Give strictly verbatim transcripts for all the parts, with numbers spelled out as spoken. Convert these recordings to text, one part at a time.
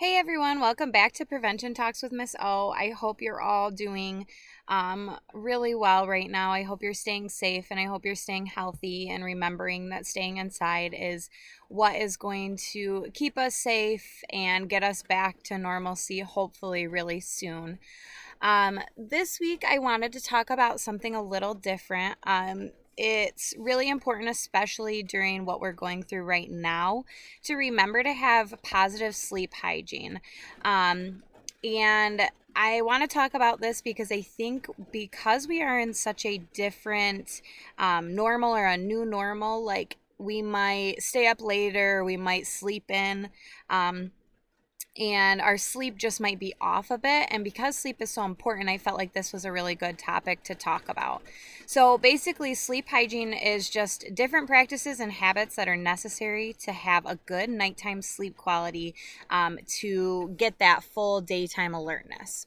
Hey everyone, welcome back to Prevention Talks with Miss O. I hope you're all doing um, really well right now. I hope you're staying safe and I hope you're staying healthy and remembering that staying inside is what is going to keep us safe and get us back to normalcy, hopefully really soon. Um, this week I wanted to talk about something a little different. Um, It's really important, especially during what we're going through right now, to remember to have positive sleep hygiene. Um, and I want to talk about this because I think because we are in such a different um, normal or a new normal, like we might stay up later, we might sleep in, um, and our sleep just might be off a bit. And because sleep is so important, I felt like this was a really good topic to talk about. So basically, sleep hygiene is just different practices and habits that are necessary to have a good nighttime sleep quality um, to get that full daytime alertness.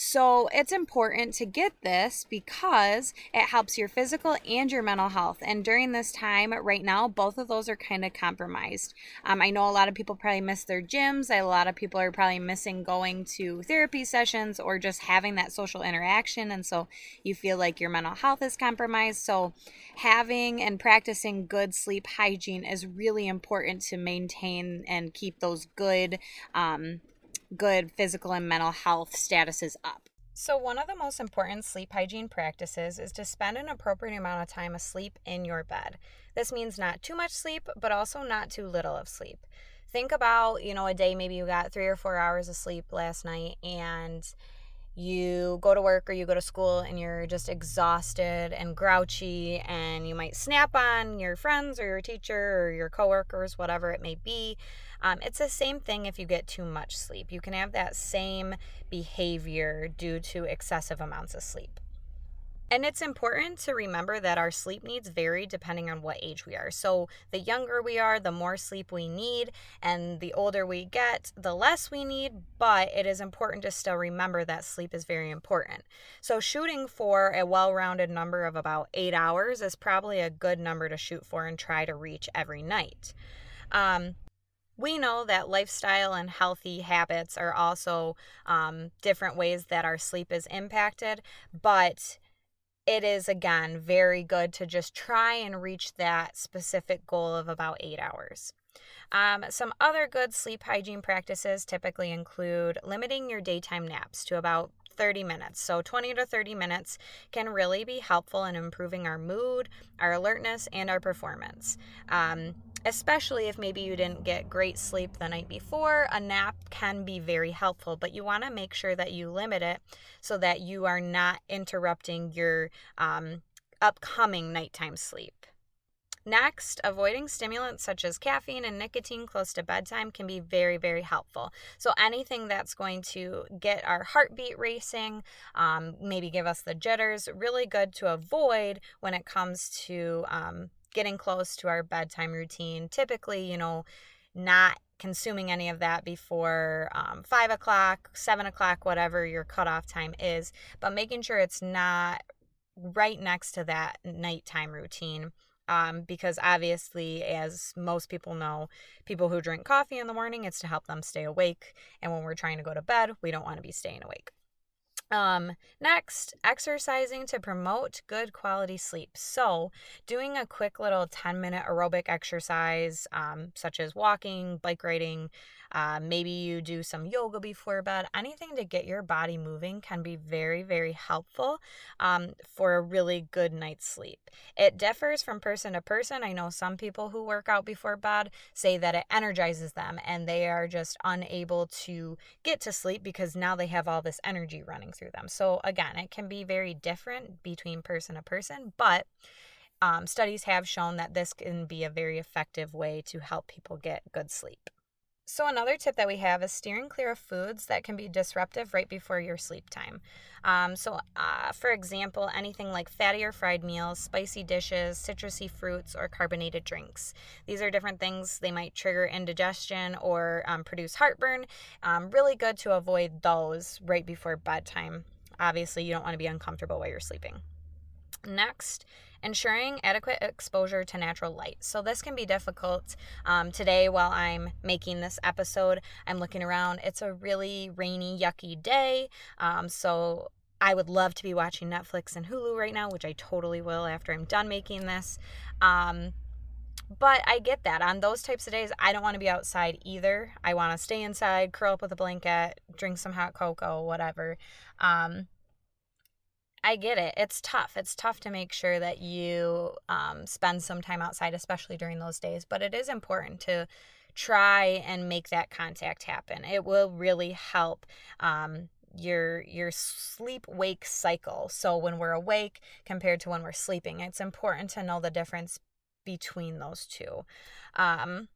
So it's important to get this because it helps your physical and your mental health. And during this time right now, both of those are kind of compromised. Um, I know a lot of people probably miss their gyms. A lot of people are probably missing going to therapy sessions or just having that social interaction. And so you feel like your mental health is compromised. So having and practicing good sleep hygiene is really important to maintain and keep those good um good physical and mental health statuses up. So one of the most important sleep hygiene practices is to spend an appropriate amount of time asleep in your bed. This means not too much sleep, but also not too little of sleep. Think about, you know, a day maybe you got three or four hours of sleep last night and you go to work or you go to school and you're just exhausted and grouchy, and you might snap on your friends or your teacher or your coworkers, whatever it may be. Um, it's the same thing if you get too much sleep. You can have that same behavior due to excessive amounts of sleep. And it's important to remember that our sleep needs vary depending on what age we are. So the younger we are, the more sleep we need, and the older we get, the less we need, but it is important to still remember that sleep is very important. So shooting for a well-rounded number of about eight hours is probably a good number to shoot for and try to reach every night. Um, We know that lifestyle and healthy habits are also um, different ways that our sleep is impacted, but it is, again, very good to just try and reach that specific goal of about eight hours. Um, some other good sleep hygiene practices typically include limiting your daytime naps to about thirty minutes. So twenty to thirty minutes can really be helpful in improving our mood, our alertness, and our performance. Um, especially if maybe you didn't get great sleep the night before, a nap can be very helpful, but you want to make sure that you limit it so that you are not interrupting your um, upcoming nighttime sleep. Next, avoiding stimulants such as caffeine and nicotine close to bedtime can be very, very helpful. So anything that's going to get our heartbeat racing, um, maybe give us the jitters, really good to avoid when it comes to um, getting close to our bedtime routine. Typically, you know, not consuming any of that before um, five o'clock, seven o'clock, whatever your cutoff time is, but making sure it's not right next to that nighttime routine. Um, because obviously, as most people know, people who drink coffee in the morning, it's to help them stay awake. And when we're trying to go to bed, we don't want to be staying awake. Um, next, exercising to promote good quality sleep. So doing a quick little ten minute aerobic exercise, um, such as walking, bike riding, uh, maybe you do some yoga before bed, anything to get your body moving can be very, very helpful, um, for a really good night's sleep. It differs from person to person. I know some people who work out before bed say that it energizes them and they are just unable to get to sleep because now they have all this energy running through them. So again, it can be very different between person to person, but um, studies have shown that this can be a very effective way to help people get good sleep. So another tip that we have is steering clear of foods that can be disruptive right before your sleep time. Um, so uh, for example, anything like fatty or fried meals, spicy dishes, citrusy fruits, or carbonated drinks. These are different things. They might trigger indigestion or um, produce heartburn. Um, really good to avoid those right before bedtime. Obviously, you don't want to be uncomfortable while you're sleeping. Next, ensuring adequate exposure to natural light. So this can be difficult. Um, today, while I'm making this episode, I'm looking around. It's a really rainy, yucky day. Um, so I would love to be watching Netflix and Hulu right now, which I totally will after I'm done making this. Um, but I get that. On those types of days, I don't want to be outside either. I want to stay inside, curl up with a blanket, drink some hot cocoa, whatever. Um, I get it. It's tough. It's tough to make sure that you um, spend some time outside, especially during those days. But it is important to try and make that contact happen. It will really help um, your your sleep-wake cycle. So when we're awake compared to when we're sleeping, it's important to know the difference between those two. Um,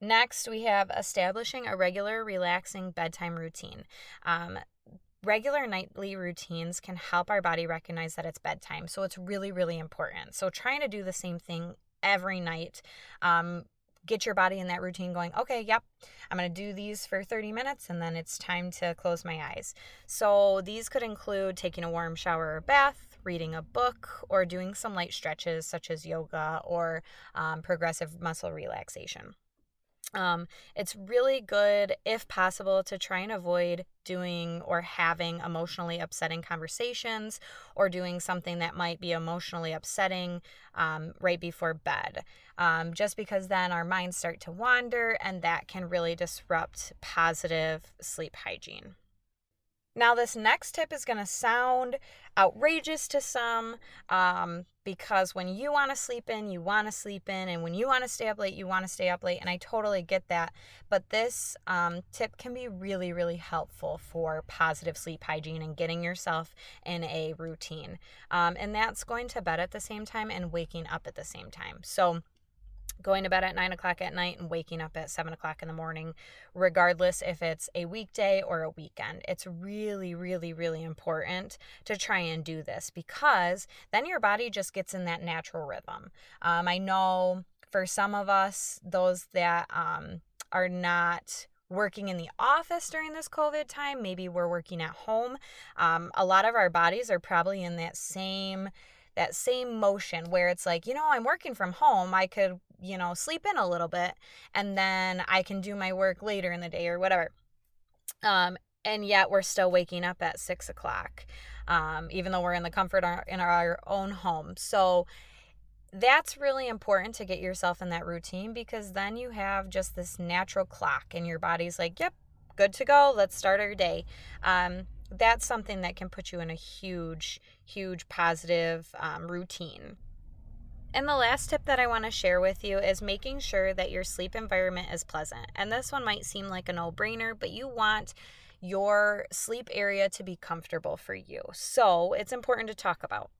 next, we have establishing a regular, relaxing bedtime routine. Um, Regular nightly routines can help our body recognize that it's bedtime. So it's really, really important. So trying to do the same thing every night, um, get your body in that routine going, okay, yep, I'm going to do these for thirty minutes and then it's time to close my eyes. So these could include taking a warm shower or bath, reading a book, or doing some light stretches such as yoga or um, progressive muscle relaxation. Um, it's really good, if possible, to try and avoid doing or having emotionally upsetting conversations or doing something that might be emotionally upsetting um, right before bed, um, just because then our minds start to wander and that can really disrupt positive sleep hygiene. Now, this next tip is going to sound outrageous to some um, because when you want to sleep in, you want to sleep in. And when you want to stay up late, you want to stay up late. And I totally get that. But this um, tip can be really, really helpful for positive sleep hygiene and getting yourself in a routine. Um, and that's going to bed at the same time and waking up at the same time. So going to bed at nine o'clock at night and waking up at seven o'clock in the morning, regardless if it's a weekday or a weekend. It's really, really, really important to try and do this because then your body just gets in that natural rhythm. Um, I know for some of us, those that um, are not working in the office during this COVID time, maybe we're working at home. Um, a lot of our bodies are probably in that same that same motion where it's like, you know, I'm working from home. I could, you know, sleep in a little bit and then I can do my work later in the day or whatever. Um, and yet we're still waking up at six o'clock, um, even though we're in the comfort our, in our own home. So that's really important to get yourself in that routine because then you have just this natural clock and your body's like, yep, good to go. Let's start our day. Um, that's something that can put you in a huge, huge positive um, routine. And the last tip that I want to share with you is making sure that your sleep environment is pleasant. And this one might seem like a no-brainer, but you want your sleep area to be comfortable for you. So it's important to talk about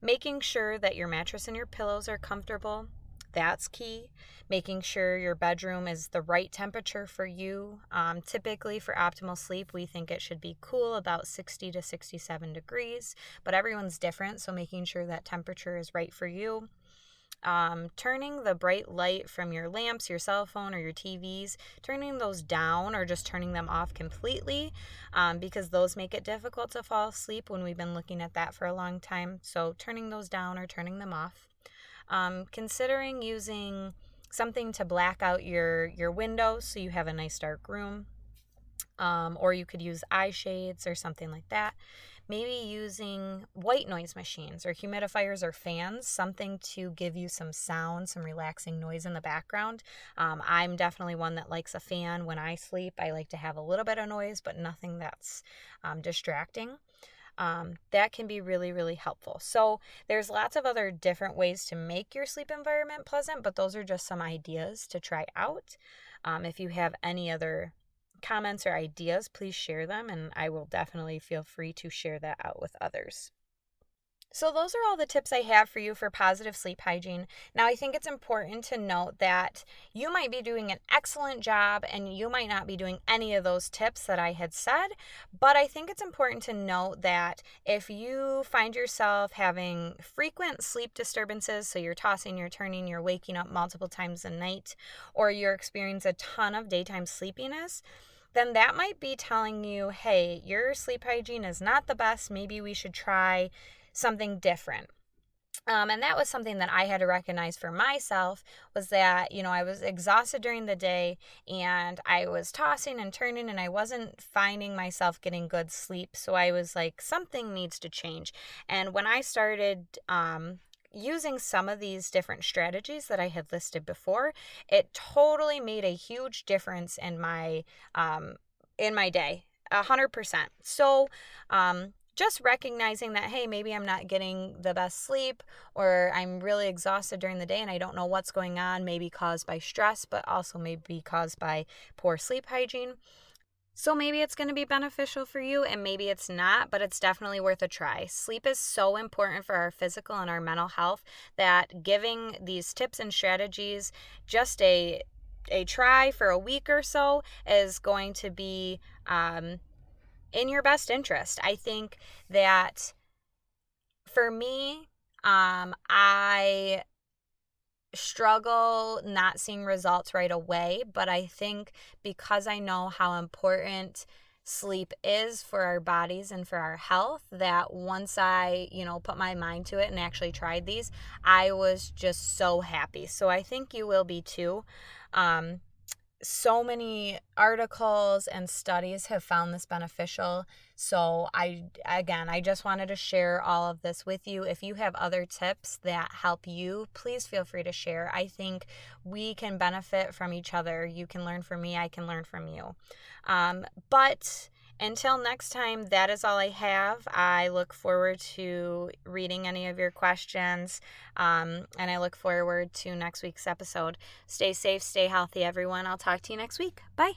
making sure that your mattress and your pillows are comfortable. That's key. Making sure your bedroom is the right temperature for you. Um, typically for optimal sleep, we think it should be cool, about sixty to sixty-seven degrees, but everyone's different. So making sure that temperature is right for you. Um, turning the bright light from your lamps, your cell phone, or your T Vs, turning those down or just turning them off completely um, because those make it difficult to fall asleep when we've been looking at that for a long time. So turning those down or turning them off. Um, considering using something to black out your, your windows so you have a nice dark room, um, or you could use eye shades or something like that. Maybe using white noise machines or humidifiers or fans, something to give you some sound, some relaxing noise in the background. Um, I'm definitely one that likes a fan when I sleep. I like to have a little bit of noise, but nothing that's um, distracting. Um, that can be really, really helpful. So there's lots of other different ways to make your sleep environment pleasant, but those are just some ideas to try out. Um, if you have any other comments or ideas, please share them, and I will definitely feel free to share that out with others. So those are all the tips I have for you for positive sleep hygiene. Now, I think it's important to note that you might be doing an excellent job and you might not be doing any of those tips that I had said, but I think it's important to note that if you find yourself having frequent sleep disturbances, so you're tossing, you're turning, you're waking up multiple times a night, or you're experiencing a ton of daytime sleepiness, then that might be telling you, hey, your sleep hygiene is not the best. Maybe we should try something different. Um, and that was something that I had to recognize for myself, was that, you know, I was exhausted during the day and I was tossing and turning and I wasn't finding myself getting good sleep. So I was like, something needs to change. And when I started um, using some of these different strategies that I had listed before, it totally made a huge difference in my, um, in my day, a hundred percent. So, um, just recognizing that, hey, maybe I'm not getting the best sleep, or I'm really exhausted during the day and I don't know what's going on, maybe caused by stress, but also maybe caused by poor sleep hygiene. So maybe it's going to be beneficial for you and maybe it's not, but it's definitely worth a try. Sleep is so important for our physical and our mental health that giving these tips and strategies just a, a try for a week or so is going to be, um, in your best interest. I think that for me, um, I struggle not seeing results right away, but I think because I know how important sleep is for our bodies and for our health, that once I, you know, put my mind to it and actually tried these, I was just so happy. So I think you will be too. Um, So many articles and studies have found this beneficial. So I, again, I just wanted to share all of this with you. If you have other tips that help you, please feel free to share. I think we can benefit from each other. You can learn from me. I can learn from you. Um, but until next time, that is all I have. I look forward to reading any of your questions, um, and I look forward to next week's episode. Stay safe, stay healthy, everyone. I'll talk to you next week. Bye.